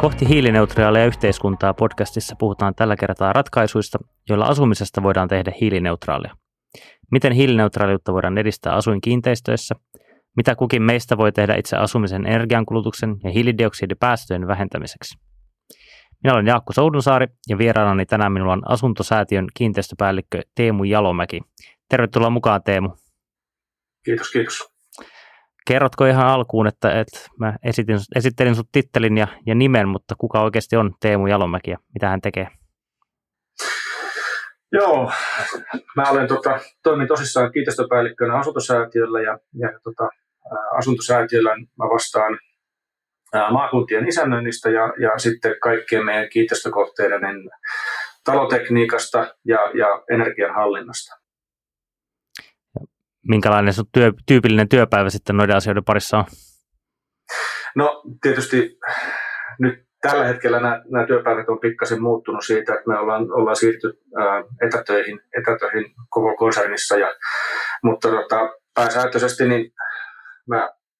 Kohti hiilineutraalia yhteiskuntaa -podcastissa puhutaan tällä kertaa ratkaisuista, joilla asumisesta voidaan tehdä hiilineutraalia. Miten hiilineutraaliutta voidaan edistää asuinkiinteistöissä? Mitä kukin meistä voi tehdä itse asumisen energiankulutuksen ja hiilidioksidipäästöjen vähentämiseksi? Minä olen Jaakko Soudunsaari ja vieraanani tänään minulla on Asuntosäätiön kiinteistöpäällikkö Teemu Jalomäki. Tervetuloa mukaan, Teemu. Kiitos. Kerrotko ihan alkuun, että mä esittelin sut tittelin ja nimen, mutta kuka oikeasti on Teemu Jalomäki ja mitä hän tekee? Joo, mä olen toimin tosissaan kiinteistöpäällikkönä Asuntosäätiöllä ja Asuntosäätiöllä mä vastaan maakuntien isännöinnistä ja sitten kaikkien meidän kiinteistökohteiden talotekniikasta ja energianhallinnasta. Minkälainen sun tyypillinen työpäivä sitten noiden asioiden parissa on? No tietysti nyt tällä hetkellä nämä työpäivät on pikkasen muuttunut siitä, että me ollaan siirtynyt etätöihin koko konsernissa, mutta pääsääntöisesti niin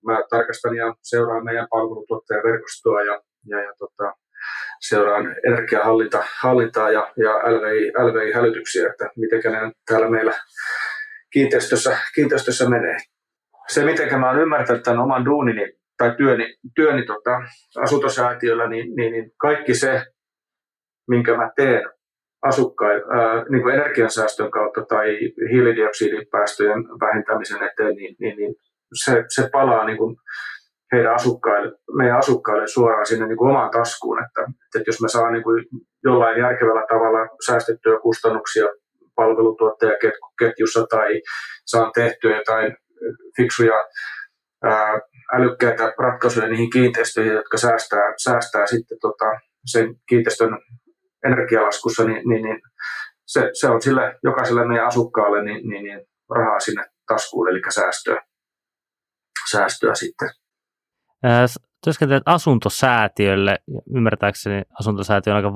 mä tarkastan ja seuraan meidän palvelutuottajan verkostoa ja seuraan energiahallintaa ja LVI-hälytyksiä, että miten ne täällä meillä kiinteistössä menee. Se, miten mä oon ymmärtänyt tämän oman duunini tai työni Asuntosäätiöllä, niin kaikki se, minkä mä teen niin kuin energiansäästön kautta tai hiilidioksidipäästöjen vähentämisen eteen, niin se palaa niin kuin meidän asukkaille suoraan sinne niin kuin omaan taskuun, että jos me saa niin kuin jollain järkevällä tavalla säästettyä kustannuksia palvelutuottajaketjussa tai saan tehtyä jotain fiksuja älykkäitä ratkaisuja niihin kiinteistöihin, jotka säästää sitten sen kiinteistön energialaskussa, niin se on sille jokaiselle meidän asukkaalle niin rahaa sinne taskuun, eli säästöä sitten. Työskentelet Asuntosäätiölle. Ymmärtääkseni Asuntosäätiö on aika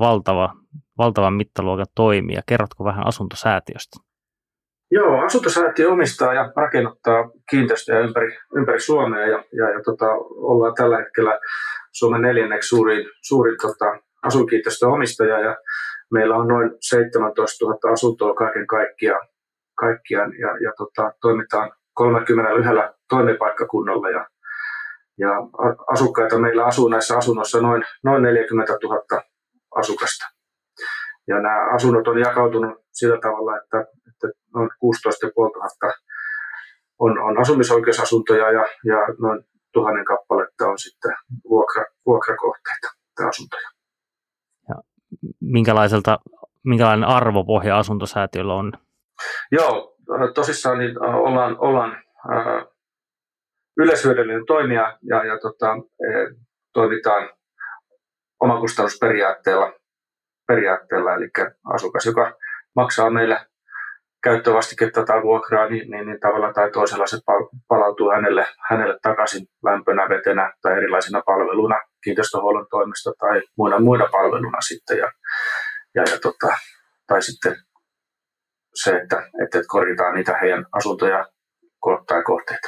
valtavan mittaluokan toimija. Kerrotko vähän Asuntosäätiöstä? Joo, Asuntosäätiö omistaa ja rakennuttaa kiinteistöjä ympäri Suomea ja ollaan tällä hetkellä Suomen 4. suurin asuinkiinteistöomistaja ja meillä on noin 17 000 asuntoa kaiken kaikkiaan ja toimitaan 31 toimipaikkakunnalla ja asukkaita meillä asuu näissä asunnoissa noin 40 000 asukasta. Ja nämä asunnot on jakautunut sillä tavalla, että noin 16,500 on asumisoikeusasuntoja ja noin 1000 kappaletta on sitten vuokrakohteita tai asuntoja. Ja minkälainen arvopohja Asuntosäätiöllä on? Joo, tosissaan niin ollaan yleishyödyllinen toimija ja toimitaan omakustannusperiaatteella, eli asukas, joka maksaa meille käyttövastiketta tai vuokraa, niin tavalla tai toisella se palautuu hänelle takaisin lämpönä, vetenä tai erilaisena palveluna kiinteistöhuollon toimesta tai muina palveluna sitten tai sitten se, että korjataan niitä heidän asuntoja tai kohteita.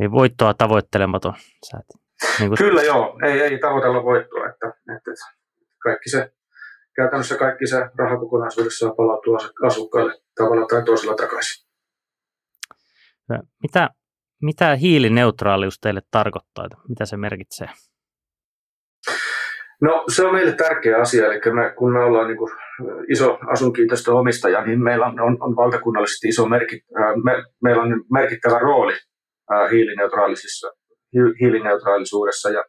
Ei voittoa tavoittelematon säätiö. Kyllä joo, ei tavoitella voittoa, että kaikki se käytännössä kaikki se raha kokonaisuudessaan palautuu asukkaille tavalla tai toisella takaisin. Mitä hiilineutraalius teille tarkoittaa? Mitä se merkitsee? No se on meille tärkeä asia, eli kun me ollaan niin kuin iso asuinkiinteistöomistaja, niin meillä on valtakunnallisesti meillä on merkittävä rooli hiilineutraalisuudessa ja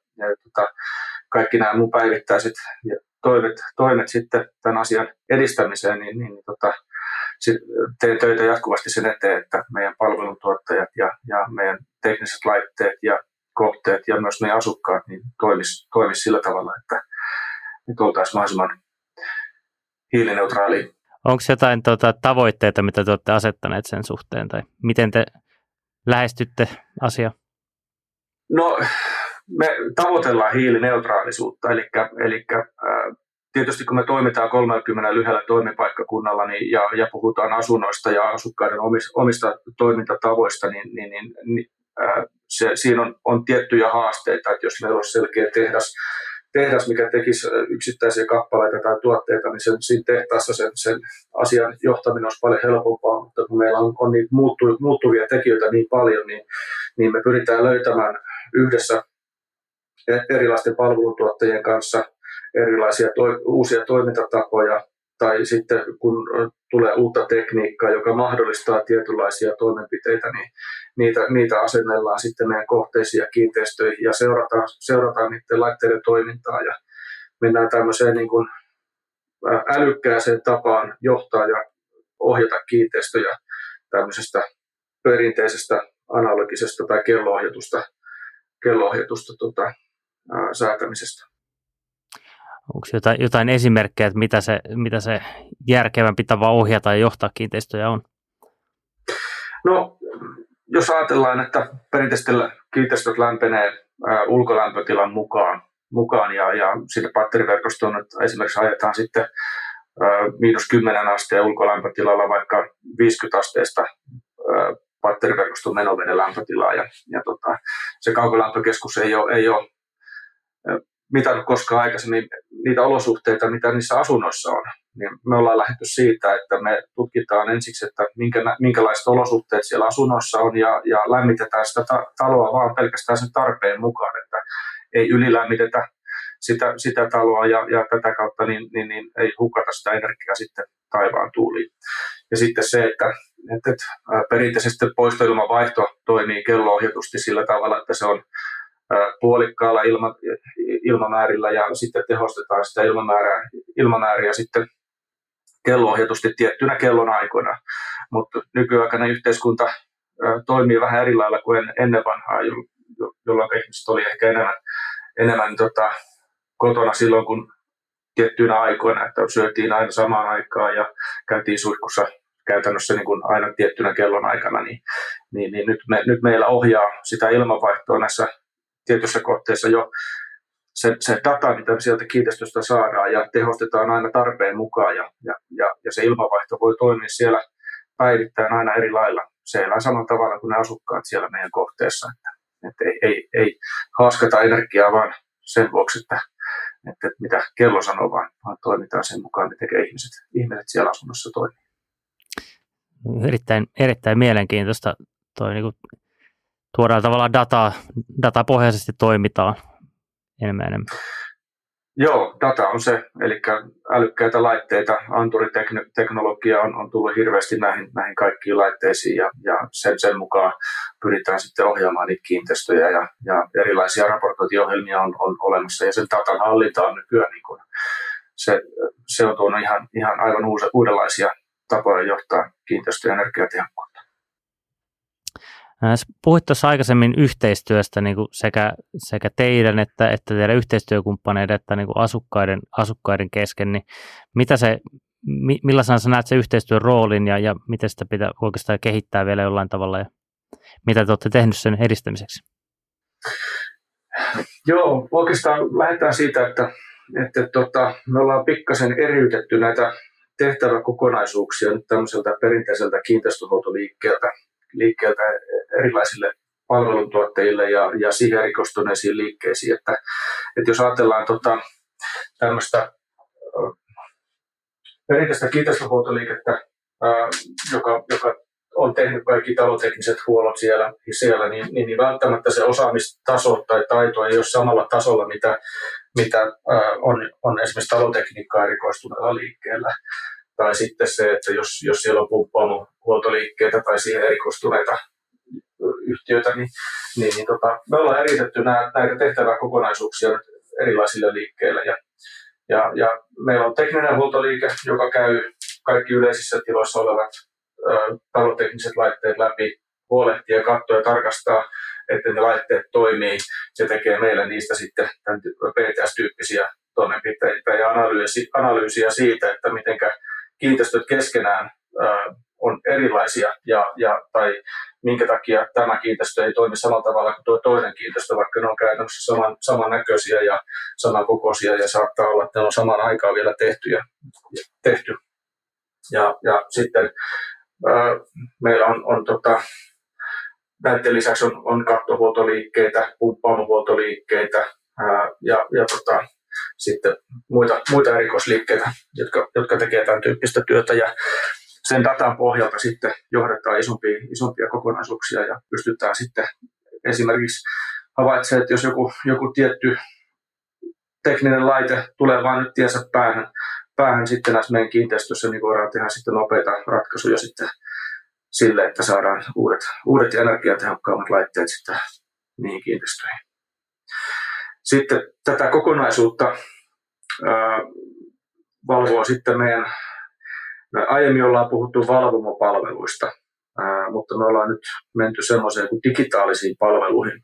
kaikki nämä mun päivittäiset toimet sitten tämän asian edistämiseen, niin teen töitä jatkuvasti sen eteen, että meidän palveluntuottajat ja meidän tekniset laitteet ja kohteet ja myös meidän asukkaat niin toimis sillä tavalla, että oltaisiin mahdollisimman hiilineutraali. Onko jotain tavoitteita, mitä te olette asettaneet sen suhteen, tai miten te lähestytte asiaa? No, me tavoitellaan hiilineutraalisuutta, eli tietysti kun me toimitaan 30 lyhyellä toimipaikkakunnalla niin, ja puhutaan asunnoista ja asukkaiden omista toimintatavoista, siinä on tiettyjä haasteita, että jos meillä olisi selkeä tehdas, mikä tekisi yksittäisiä kappaleita tai tuotteita, niin siinä tehtaassa sen asian johtaminen olisi paljon helpompaa, mutta kun meillä on niitä muuttuvia tekijöitä niin paljon, niin me pyritään löytämään yhdessä erilaisten palveluntuottajien kanssa erilaisia uusia toimintatapoja, tai sitten kun tulee uutta tekniikkaa, joka mahdollistaa tietynlaisia toimenpiteitä, niin niitä asennellaan sitten meidän kohteisiin ja kiinteistöihin ja seurataan niiden laitteiden toimintaa ja mennään tämmöiseen niin kuin älykkääseen tapaan johtaa ja ohjata kiinteistöjä tämmöisestä perinteisestä analogisesta tai kello-ohjatusta säätämisestä. Onko jotain esimerkkejä, että mitä se järkevämpi tapa ohjata ja johtaa kiinteistöjä on? No, jos ajatellaan, että perinteisesti kiinteistöt lämpenee ulkolämpötilan mukaan ja sinne batteriverkostoon että esimerkiksi ajetaan sitten -10 asteen ulkolämpötilalla vaikka 50 asteesta batteriverkoston menoveden lämpötilaa ja se kaukolämpökeskus ei ole mitannut koskaan aikaisemmin niitä olosuhteita, mitä niissä asunnoissa on. Niin me ollaan lähdetty siitä, että me tutkitaan ensiksi, että minkälaiset olosuhteet siellä asunnossa on ja lämmitetään sitä taloa vaan pelkästään sen tarpeen mukaan, että ei ylilämmitetä sitä taloa ja tätä kautta niin ei hukata sitä energiaa sitten taivaan tuuliin. Ja sitten se, että perinteisesti poistoilmavaihto toimii kello-ohjatusti sillä tavalla, että se on puolikkaalla ilmamäärillä ja sitten tehostetaan sitä ilmamääriä sitten kello-ohjatusti tiettynä kellon aikoina. Mutta nykyaikainen yhteiskunta toimii vähän eri lailla kuin ennen vanhaa, jolloin ihmiset oli ehkä enemmän kotona silloin, kun tiettyinä aikoina, että syötiin aina samaan aikaan ja käytiin suihkussa käytännössä niin kuin aina tiettynä kellon aikana, niin nyt meillä ohjaa sitä ilmanvaihtoa näissä tietyissä kohteissa jo se data, mitä sieltä kiinteistöstä saadaan ja tehostetaan aina tarpeen mukaan ja se ilmanvaihto voi toimia siellä päivittäin aina eri lailla. Se elää samalla tavalla kuin ne asukkaat siellä meidän kohteessa. Että ei haaskata energiaa vaan sen vuoksi, että mitä kello sanoo, vaan toimitaan sen mukaan, mitä ihmiset siellä asunnossa toimii. Erittäin, erittäin mielenkiintoista toi niin kuin tuodaan tavallaan datapohjaisesti toimitaan enemmän. Joo, data on se. Eli älykkäitä laitteita, anturiteknologia on tullut hirveästi näihin kaikkiin laitteisiin ja sen mukaan pyritään sitten ohjaamaan niitä kiinteistöjä ja erilaisia raportointiohjelmia on olemassa ja sen datan hallinta on nykyään niin kuin se on tuonut ihan aivan uudenlaisia tapoja johtaa kiinteistöjen energiatehokkuutta. Puhuit tuossa aikaisemmin yhteistyöstä niin kuin sekä teidän että teidän yhteistyökumppaneiden että niin kuin asukkaiden kesken, niin millaisena sä näet sen yhteistyön roolin ja miten sitä pitää oikeastaan kehittää vielä jollain tavalla ja mitä te olette tehnyt sen edistämiseksi? Joo, oikeastaan lähdetään siitä, että me ollaan pikkasen eriytetty näitä tehtäväkokonaisuuksia nyt tämmöiseltä perinteiseltä kiinteistönhuoltoliikkeeltä erilaisille palveluntuottajille ja siihen erikoistuneisiin liikkeisiin. Että jos ajatellaan tämmöistä perinteistä kiinteistönhuoltoliikettä, joka on tehnyt kaikki talotekniset huollot siellä niin välttämättä se osaamistaso tai taito ei ole samalla tasolla, mitä on esimerkiksi talotekniikkaa erikoistuneella liikkeellä. Tai sitten se, että jos siellä on pumppaamon huoltoliikkeitä tai siihen erikoistuneita yhtiöitä, niin me ollaan eritetty näitä tehtäväkokonaisuuksia erilaisille liikkeille. Ja meillä on tekninen huoltoliike, joka käy kaikki yleisissä tiloissa olevat talotekniset laitteet läpi, huolehtii ja katsoo ja tarkastaa, että ne laitteet toimii. Se tekee meillä niistä sitten PTS-tyyppisiä toimenpiteitä ja analyysiä siitä, että miten kiinteistöt keskenään on erilaisia tai minkä takia tämä kiinteistö ei toimi samalla tavalla kuin tuo toinen kiinteistö, vaikka ne on käytännössä samannäköisiä ja samankokoisia ja saattaa olla, että ne on samaan aikaan vielä tehty. Ja sitten meillä on näiden lisäksi on kattohuoltoliikkeitä, pumppaamohuoltoliikkeitä ja sitten muita erikoisliikkeitä, jotka tekevät tämän tyyppistä työtä. Ja sen datan pohjalta sitten johdetaan isompia kokonaisuuksia ja pystytään sitten esimerkiksi havaitsemaan, että jos joku tietty tekninen laite tulee vain nyt tiensä päähän sitten näissä meidän kiinteistössä, niin voidaan tehdä sitten nopeita ratkaisuja sitten sille, että saadaan uudet energiatehokkaammat laitteet sitten niihin kiinteistöihin. Sitten tätä kokonaisuutta valvoo sitten meidän, aiemmin ollaan puhuttu valvomopalveluista, mutta me ollaan nyt menty semmoiseen kuin digitaalisiin palveluihin.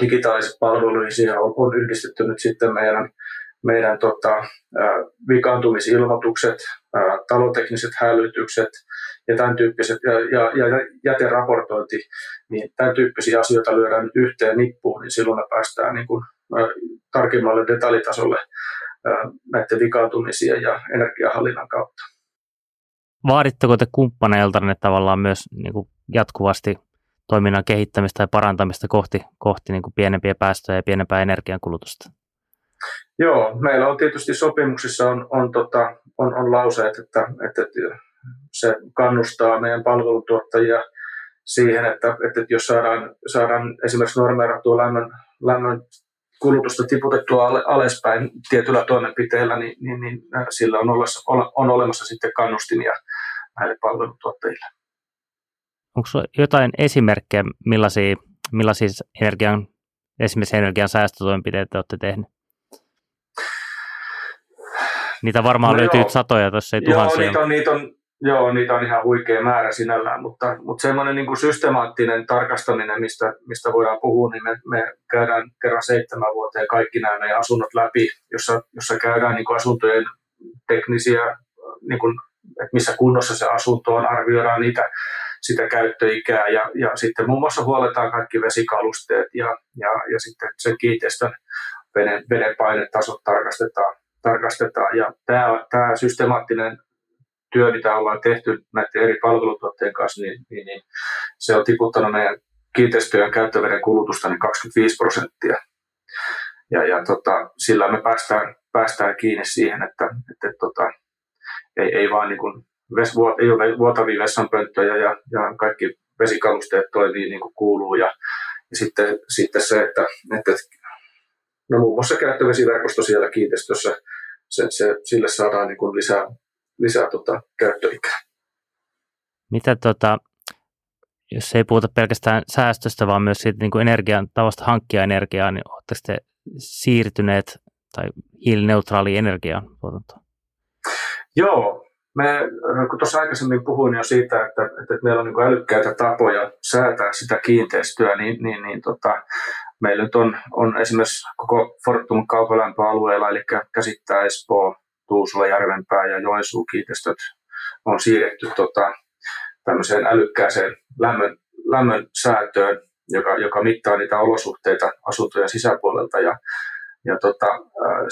Digitaalisiin palveluihin siihen on yhdistetty nyt sitten meidän vikaantumisilmoitukset, talotekniset hälytykset ja tämän tyyppiset ja jäteraportointi, niin tämän tyyppisiä asioita lyödään nyt yhteen nippuun, niin silloin me päästään niin kuin tarkemmalle detaljitasolle näiden vikaantumisia ja energiahallinnan kautta. Vaaditteko te kumppaneiltanne tavallaan myös niin kuin jatkuvasti toiminnan kehittämistä ja parantamista kohti niin kuin pienempiä päästöjä ja pienempää energiankulutusta? Joo, meillä on tietysti sopimuksissa on lauseet, että se kannustaa meidän palveluntuottajia siihen, että jos saadaan esimerkiksi normeerattua lämmön kulutusta tiputettua alaspäin tietyllä toimenpiteellä, niin sillä on olemassa sitten kannustimia näille palveluntuottajille. Onko jotain esimerkkejä, millaisia esimerkiksi energian säästötoimenpiteitä olette tehneet? Niitä varmaan löytyy satoja, tässä ei tuhansia. Niitä on ihan huikea määrä sinällään, mutta semmoinen niin kuin systemaattinen tarkastaminen, mistä voidaan puhua, niin me käydään kerran 7 vuoteen kaikki nämä meidän asunnot läpi, jossa käydään niin kuin asuntojen teknisiä, niin kuin, että missä kunnossa se asunto on, arvioidaan sitä käyttöikää ja sitten muun muassa huoletaan kaikki vesikalusteet ja sitten sen kiinteistön vedenpainetasot tarkastetaan. Ja tämä systemaattinen työ, mitä ollaan tehty näiden eri palvelutuotteen kanssa, niin se on tiputtanut meidän kiinteistöjen käyttöveden kulutusta niin 25%. Sillä me päästään kiinni siihen, että ei vaan niin kuin ei ole vuotavia vessanpönttöjä ja kaikki vesikalusteet toimii niin kuin kuuluu. Ja sitten se, että no muun muassa käyttövesiverkosto siellä kiinteistössä, sille saadaan niin kuin lisää käyttöikää. Mitä jos ei puhuta pelkästään säästöstä, vaan myös siitä niin kuin energian tavasta hankkia energiaa, niin oletteko te siirtyneet tai hiilineutraaliin energiaan tuotantoon? Joo, me kun tuossa aikaisemmin puhuin jo siitä, että meillä on niin kuin älykkäitä tapoja säätää sitä kiinteistöä, niin meillä nyt on esimerkiksi koko Fortumin kaukolämpöalueella, eli käsittää Espoo, Tuusula, Järvenpää ja Joensuun kiinteistöt on siirretty tämmöiseen älykkääseen lämmön säätöön, joka mittaa niitä olosuhteita asuntojen sisäpuolelta.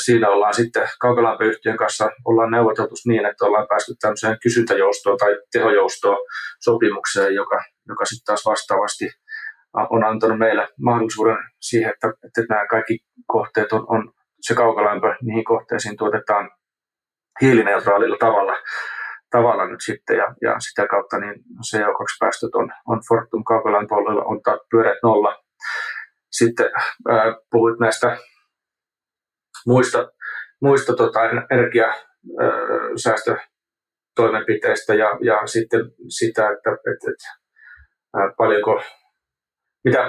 Siinä ollaan sitten kaukolämpöyhtiön kanssa neuvoteltu niin, että ollaan päästy tämmöiseen kysyntäjoustoon tai tehojoustoon sopimukseen, joka sitten taas vastaavasti on antanut meille mahdollisuuden siihen, että nämä kaikki kohteet on se kaukolämpö, niihin kohteisiin tuotetaan hiilineutraalilla tavalla nyt sitten, ja sitä kautta niin CO2-päästöt on Fortum kaukolämpöalueella on pyöreät nolla. Sitten puhuit näistä muista energiasäästötoimenpiteistä ja sitten sitä, että paljonko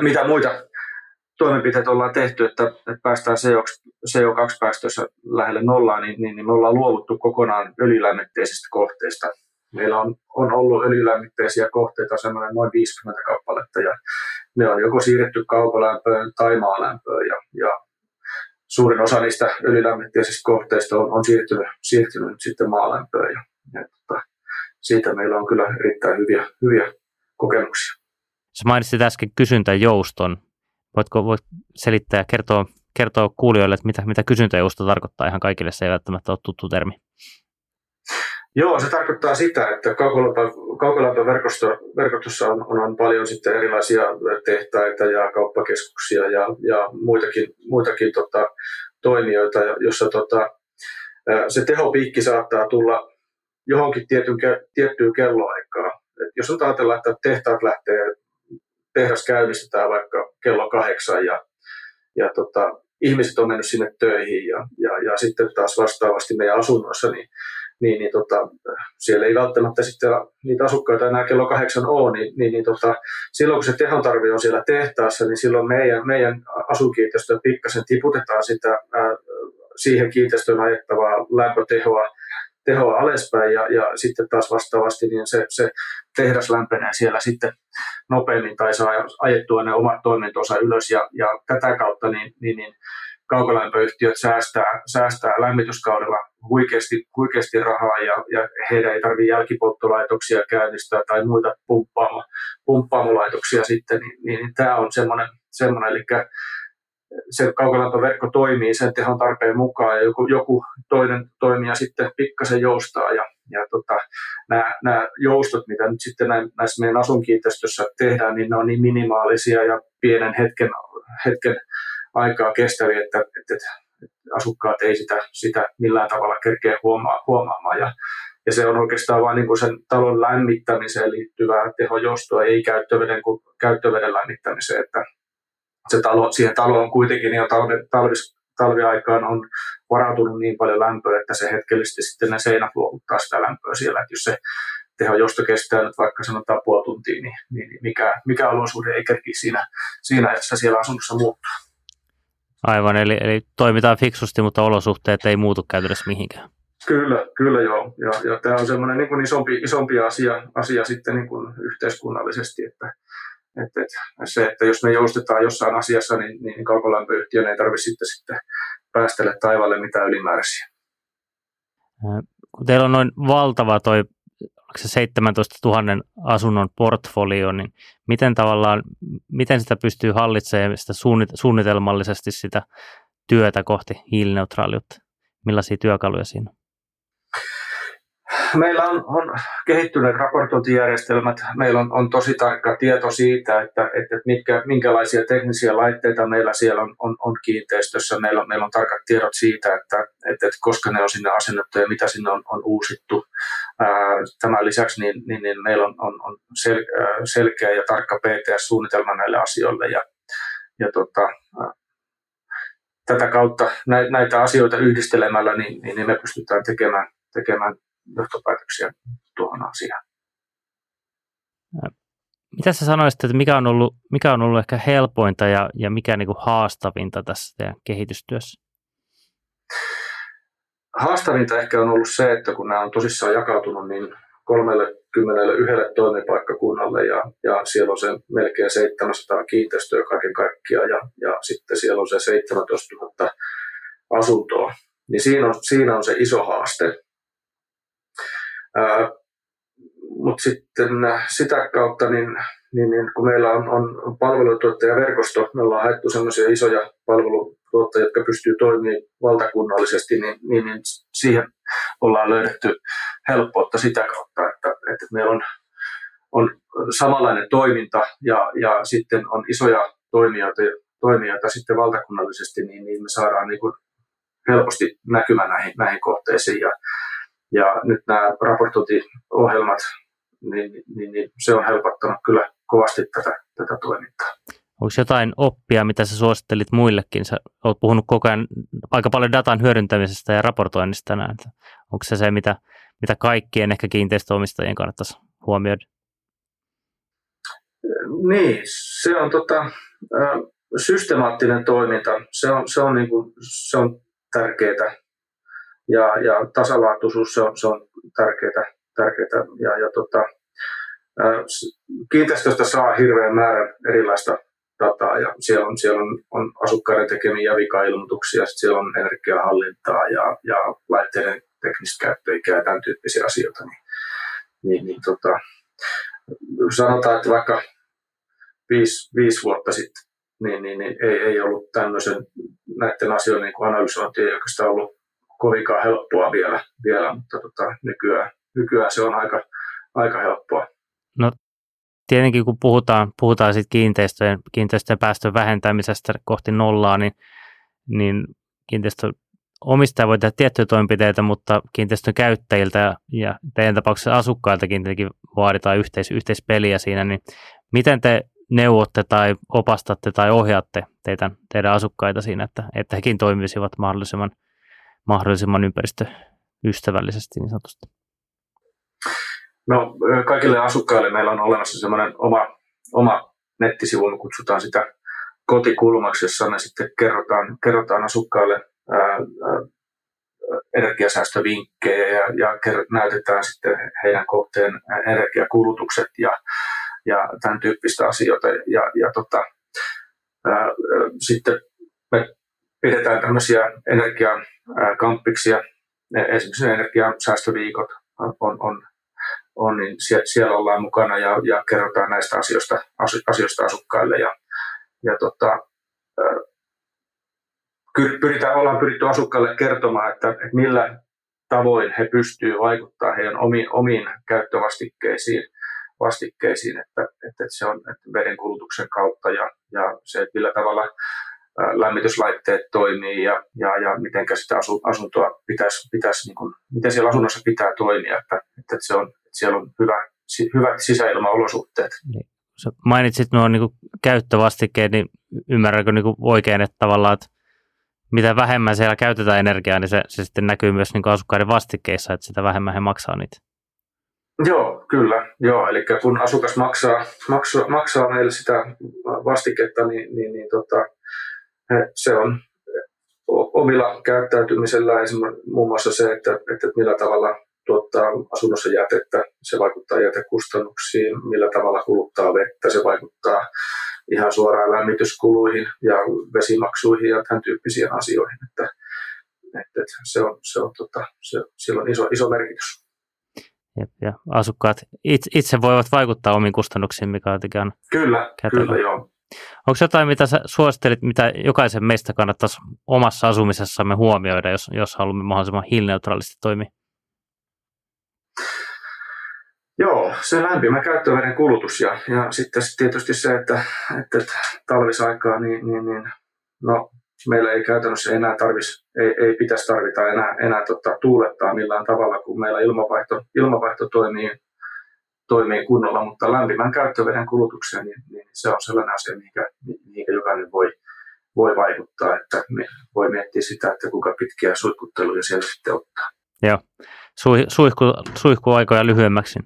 mitä muita toimenpiteet ollaan tehty, että päästään CO2-päästössä lähelle nollaa, niin me ollaan luovuttu kokonaan öljylämmitteisistä kohteista. Meillä on ollut öljylämmitteisiä kohteita semmoinen noin 50 kappaletta, ja ne on joko siirretty kaukolämpöön tai maalämpöön, ja suurin osa niistä öljylämmitteisistä kohteista on siirtynyt sitten maalämpöön. Ja siitä meillä on kyllä erittäin hyviä kokemuksia. Sä mainitsit äsken kysyntäjouston. Voit selittää ja kertoa kuulijoille, että mitä kysyntäjousto tarkoittaa ihan kaikille? Se ei välttämättä ole tuttu termi. Joo, se tarkoittaa sitä, että kaukolämpöverkostossa on paljon sitten erilaisia tehtaita ja kauppakeskuksia ja muitakin toimijoita, jossa se tehopiikki saattaa tulla johonkin tiettyyn kelloaikaan. Et jos nyt ajatellaan, että tehdas käynnistetään vaikka kello 8 ja ihmiset on mennyt sinne töihin ja sitten taas vastaavasti meidän asunnoissa, niin siellä ei välttämättä sitten niitä asukkaita enää kello 8 ole, niin silloin kun se tehon tarve on siellä tehtaassa, niin silloin meidän asuinkiinteistöön pikkasen tiputetaan sitä siihen kiinteistöön ajettavaa lämpötehoa alaspäin ja sitten taas vastaavasti niin se tehdas lämpenee siellä sitten nopeammin tai saa ajettua ne omat toimintonsa ylös ja tätä kautta niin kaukolämpöyhtiöt säästää lämmityskaudella huikeasti rahaa ja heidän ei tarvitse jälkipolttolaitoksia käynnistää tai muita pumppaamolaitoksia sitten, niin tämä on semmoinen, eli se kaukolämpöverkko toimii sen tehon tarpeen mukaan ja joku toinen toimija sitten pikkasen joustaa ja nämä joustot, mitä nyt sitten näissä meidän asunkiinteistössä tehdään, niin ne on niin minimaalisia ja pienen hetken aikaa kestäviä, että asukkaat ei sitä millään tavalla kerkeä huomaamaan. Ja se on oikeastaan vain niin sen talon lämmittämiseen liittyvää tehojoustoa, ei käyttöveden lämmittämiseen. Että se siihen taloon kuitenkin jo talviaikaan on varautunut niin paljon lämpöä, että se hetkellisesti sitten ne seinät luovuttaa sitä lämpöä siellä. Että jos se tehojosto kestää nyt vaikka sanotaan puoli tuntia, niin mikä olosuhde ei kerki siinä että siellä asunnossa muuttaa. Aivan, eli toimitaan fiksusti, mutta olosuhteet ei muutu käytännössä mihinkään. Kyllä joo. Ja tämä on semmoinen niin kuin isompi asia sitten niin kuin yhteiskunnallisesti, että jos me joustetaan jossain asiassa, niin kaukolämpöyhtiön ei tarvitse sitten päästellä taivaalle mitään ylimääräisiä. Kun teillä on noin valtava toi 17 000 asunnon portfolio, niin miten sitä pystyy hallitsemaan sitä suunnitelmallisesti sitä työtä kohti hiilineutraaliutta? Millaisia työkaluja siinä on? Meillä on kehittyneet raportointijärjestelmät. Meillä on tosi tarkka tieto siitä, että minkälaisia teknisiä laitteita meillä siellä on kiinteistössä. Meillä on tarkat tiedot siitä, että koska ne on sinne asennettu ja mitä sinne on uusittu. Tämän lisäksi niin meillä on selkeä ja tarkka PTS-suunnitelma näille asioille. Tätä kautta näitä asioita yhdistelemällä niin me pystytään tekemään johtopäätöksiä tuohon asiaan. Mitä sä sanoisit, että mikä on ollut ehkä helpointa ja mikä niin kuin haastavinta tässä teidän kehitystyössä? Haastavinta ehkä on ollut se, että kun nämä on tosissaan jakautunut niin 31 toimipaikkakunnalle ja siellä on se melkein 700 kiinteistöä kaiken kaikkiaan ja sitten siellä on se 17 000 asuntoa, niin siinä on se iso haaste. Mutta sitten sitä kautta, niin kun meillä on palvelutuottajaverkosto, me ollaan haettu sellaisia isoja palvelutuottajia, jotka pystyy toimimaan valtakunnallisesti, niin siihen ollaan löydetty helppoutta sitä kautta, että meillä on samanlainen toiminta ja sitten on isoja toimijoita sitten valtakunnallisesti, niin me saadaan niin kuin helposti näkymä näihin kohteisiin. Ja nyt nämä raportointiohjelmat, niin se on helpottanut kyllä kovasti tätä toimintaa. Onko jotain oppia, mitä sä suosittelit muillekin? Sä oot puhunut koko ajan aika paljon datan hyödyntämisestä ja raportoinnista tänään. Onko se mitä kaikkien ehkä kiinteistöomistajien kannattaisi huomioida? Niin, se on systemaattinen toiminta. Se on tärkeää. Ja tasalaatuisuus se on tärkeää kiinteistöstä saa hirveän määrän erilaista dataa ja siellä on asukkaiden tekemiä vika-ilmoituksia, siellä on energiahallintaa ja laitteiden teknistä käyttöikää ja tämän tyyppisiä asioita. Niin, sanotaan, että vaikka 5 vuotta sitten niin ei ollut tämmöisen näiden asioiden niin kuin analysointi, ei oikeastaan ollut kovinkaan helppoa vielä mutta nykyään se on aika helppoa. No tietenkin kun puhutaan sit kiinteistöjen päästön vähentämisestä kohti nollaa, niin kiinteistönomistaja voi tehdä tiettyjä toimenpiteitä, mutta kiinteistön käyttäjiltä ja teidän tapauksessa asukkailtakin tietenkin vaaditaan yhteispeliä siinä, niin miten te neuvotte tai opastatte tai ohjaatte teidän asukkaita siinä, että hekin toimisivat mahdollisimman ympäristöystävällisesti niin sanotusti? No, kaikille asukkaille meillä on olemassa semmoinen oma nettisivu, me kutsutaan sitä kotikulmaksi, jossa me sitten kerrotaan asukkaille energiasäästövinkkejä ja näytetään sitten heidän kohteen energiakulutukset ja tämän tyyppistä asioita. Sitten me pidetään tämmöisiä energiakamppiksia, esimerkiksi energiansäästöviikot on niin siellä ollaan mukana ja kerrotaan näistä asioista asukkaille. Ollaan pyritty asukkaille kertomaan, että millä tavoin he pystyvät vaikuttamaan heidän omiin käyttövastikkeisiin, että se on veden kulutuksen kautta ja se, että millä tavalla lämmityslaitteet toimii ja miten sitä asuntoa pitäisi niin kuin, miten siellä asunnossa pitää toimia, että se on, että siellä on hyvät sisäilmaolosuhteet. Sä mainitsit nuo niin kuin käyttövastikkeet, niin ymmärränkö niin kuin oikein, että tavallaan että mitä vähemmän siellä käytetään energiaa, niin se sitten näkyy myös niin kuin asukkaiden vastikkeissa, että sitä vähemmän he maksaa niitä. Joo, kyllä. Joo, eli kun asukas maksaa meille sitä vastiketta, niin, se on omilla käyttäytymisellään esimerkiksi muun muassa se, että millä tavalla tuottaa asunnossa jätettä, se vaikuttaa jätekustannuksiin, millä tavalla kuluttaa vettä, se vaikuttaa ihan suoraan lämmityskuluihin ja vesimaksuihin ja tämän tyyppisiin asioihin, että sillä on iso merkitys. Ja asukkaat itse voivat vaikuttaa omiin kustannuksiin, mikä on Kyllä, joo. Onko jotain, mitä sä suosittelit, mitä jokaisen meistä kannattaisi omassa asumisessamme huomioida, jos haluamme mahdollisimman hiilineutraalisti toimia? Joo, se lämpimä käyttöveden kulutus ja sitten tietysti se, että talvisaikaa, niin, meillä ei käytännössä enää pitäisi tarvita enää tuulettaa millään tavalla, kun meillä ilmanvaihto toimii kunnolla, mutta lämpimän käyttöveden kulutukseen niin se on sellainen asia, mihinkä jokainen voi vaikuttaa, että me voi miettiä sitä, että kuinka pitkiä suihkutteluja siellä sitten ottaa. Joo, suihkuaikoja lyhyemmäksi.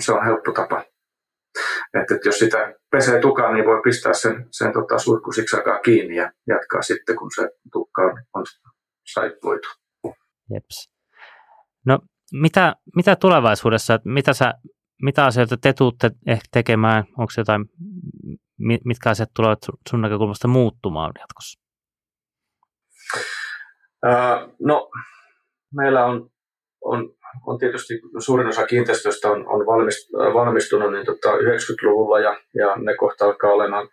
Se on helppo tapa. Että jos sitä pesee tukaan, niin voi pistää sen suihku siksi aikaa kiinni ja jatkaa sitten, kun se tukka on saippuitu. Jeps. No mitä tulevaisuudessa, mitä asioita te tuutte tekemään? Onko jotain, mitkä asiat tulevat sun näkökulmasta muuttumaan jatkossa? No meillä on tietysti suurin osa kiinteistöistä on valmistunut niin 90-luvulla ja ne kohta alkaa olemaan,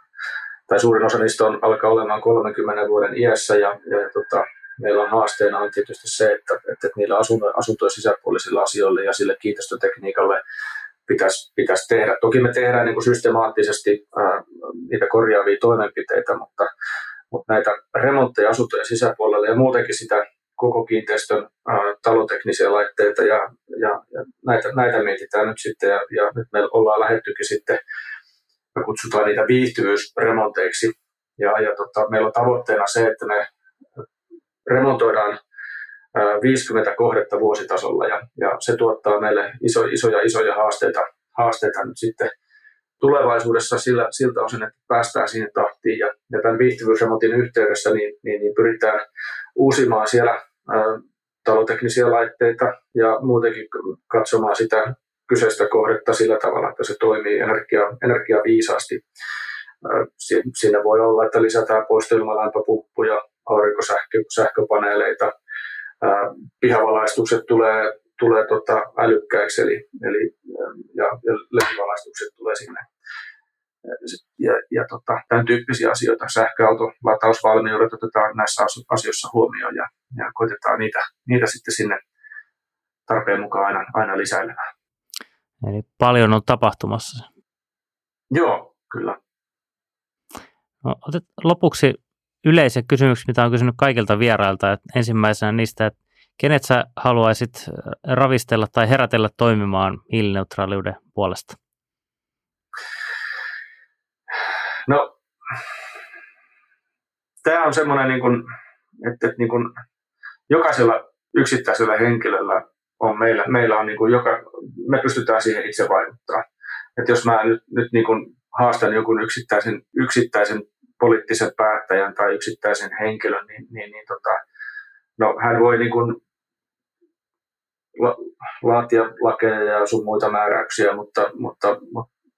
tai suurin osa niistä alkaa olemaan 30 vuoden iässä ja meillä on haasteena on tietysti se, että niillä asuntojen sisäpuolisilla asioilla ja sille kiinteistötekniikalle pitäisi tehdä. Toki me tehdään niin kuin systemaattisesti niitä korjaavia toimenpiteitä, mutta näitä remontteja asuntojen sisäpuolelle ja muutenkin sitä koko kiinteistön taloteknisiä laitteita ja näitä mietitään nyt sitten ja nyt me ollaan lähdettykin sitten, me kutsutaan niitä viihtyvyysremonteiksi ja meillä on tavoitteena se, että me remontoidaan 50 kohdetta vuositasolla ja se tuottaa meille isoja haasteita nyt sitten tulevaisuudessa siltä osin, että päästään siihen tahtiin ja tämän viihtyvyysremontin yhteydessä niin pyritään uusimaan siellä taloteknisiä laitteita ja muutenkin katsomaan sitä kyseistä kohdetta sillä tavalla, että se toimii energiaviisaasti. Siinä voi olla, että lisätään poistoilmalämpöpumppuja, aurinkosähköpaneeleita, pihavalaistukset tulee älykkäiksi, ja levivalaistukset tulee sinne. Tämän tyyppisiä asioita, sähköauton latausvalmiudet otetaan näissä asioissa huomioon ja koitetaan niitä sitten sinne tarpeen mukaan aina lisäilemään. Eli paljon on tapahtumassa. Joo, kyllä. No, lopuksi yleisiä kysymyksiä, mitä on kysynyt kaikilta vierailta. Että ensimmäisenä niistä, että kenet sä haluaisit ravistella tai herätellä toimimaan hiilineutraaliuden puolesta? No, tämä on semmoinen, että jokaisella yksittäisellä henkilöllä on meillä on me pystytään siihen itse vaikuttamaan. Että jos mä nyt haastan jonkun yksittäisen poliittisen päättäjän tai yksittäisen henkilön, niin hän voi laatia lakeja ja sun muita määräyksiä,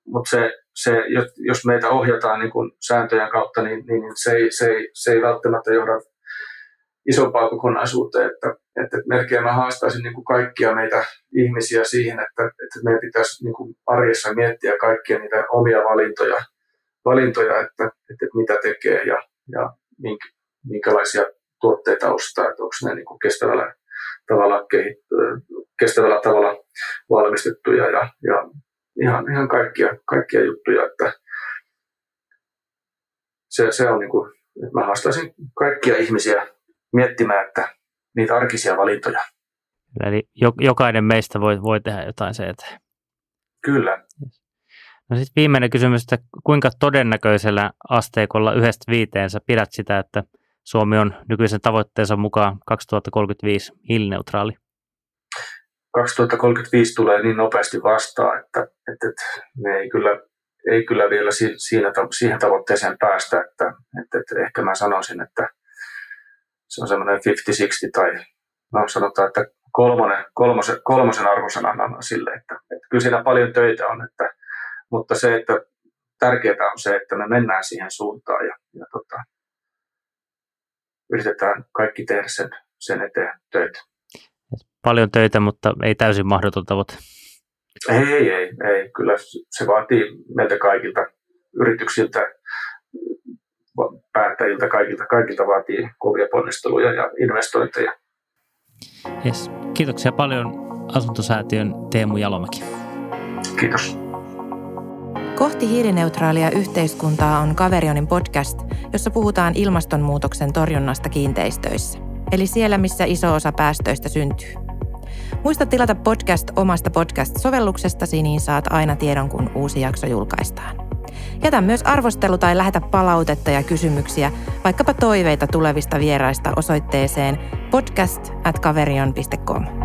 mutta se, jos meitä ohjataan sääntöjen kautta, niin se ei välttämättä johda isompaa kokonaisuuteen. Että melkein mä haastaisin kaikkia meitä ihmisiä siihen, että meidän pitäisi arjessa miettiä kaikkia niitä omia valintoja että mitä tekee ja minkälaisia tuotteita ostaa, että onko ne kestävällä tavalla valmistettuja ja ihan kaikkia juttuja, että se on että mä haastaisin kaikkia ihmisiä miettimään, että niitä arkisia valintoja. Eli jokainen meistä voi tehdä jotain sen eteen. Kyllä. No sitten viimeinen kysymys, että kuinka todennäköisellä asteikolla 1-5 sä pidät sitä, että Suomi on nykyisen tavoitteensa mukaan 2035 hiilineutraali? 2035 tulee niin nopeasti vastaan, että me ei kyllä vielä siihen tavoitteeseen päästä, että ehkä mä sanoisin, että se on semmoinen 50-60 tai sanotaan, että kolmosen arvosanan annan sille, että kyllä siinä paljon töitä on, mutta se, että tärkeää on se, että me mennään siihen suuntaan ja yritetään kaikki tehdä sen eteen töitä. Paljon töitä, mutta ei täysin mahdoton tavoite. Ei. Kyllä se vaatii meiltä kaikilta yrityksiltä, päättäjiltä, kaikilta vaatii kovia ponnisteluja ja investointeja. Yes. Kiitoksia paljon Asuntosäätiön Teemu Jalomäki. Kiitos. Kohti hiilineutraalia yhteiskuntaa on Kaverionin podcast, jossa puhutaan ilmastonmuutoksen torjunnasta kiinteistöissä. Eli siellä, missä iso osa päästöistä syntyy. Muista tilata podcast omasta podcast-sovelluksestasi, niin saat aina tiedon, kun uusi jakso julkaistaan. Jätä myös arvostelu tai lähetä palautetta ja kysymyksiä, vaikkapa toiveita tulevista vieraista osoitteeseen podcast@kaverion.com.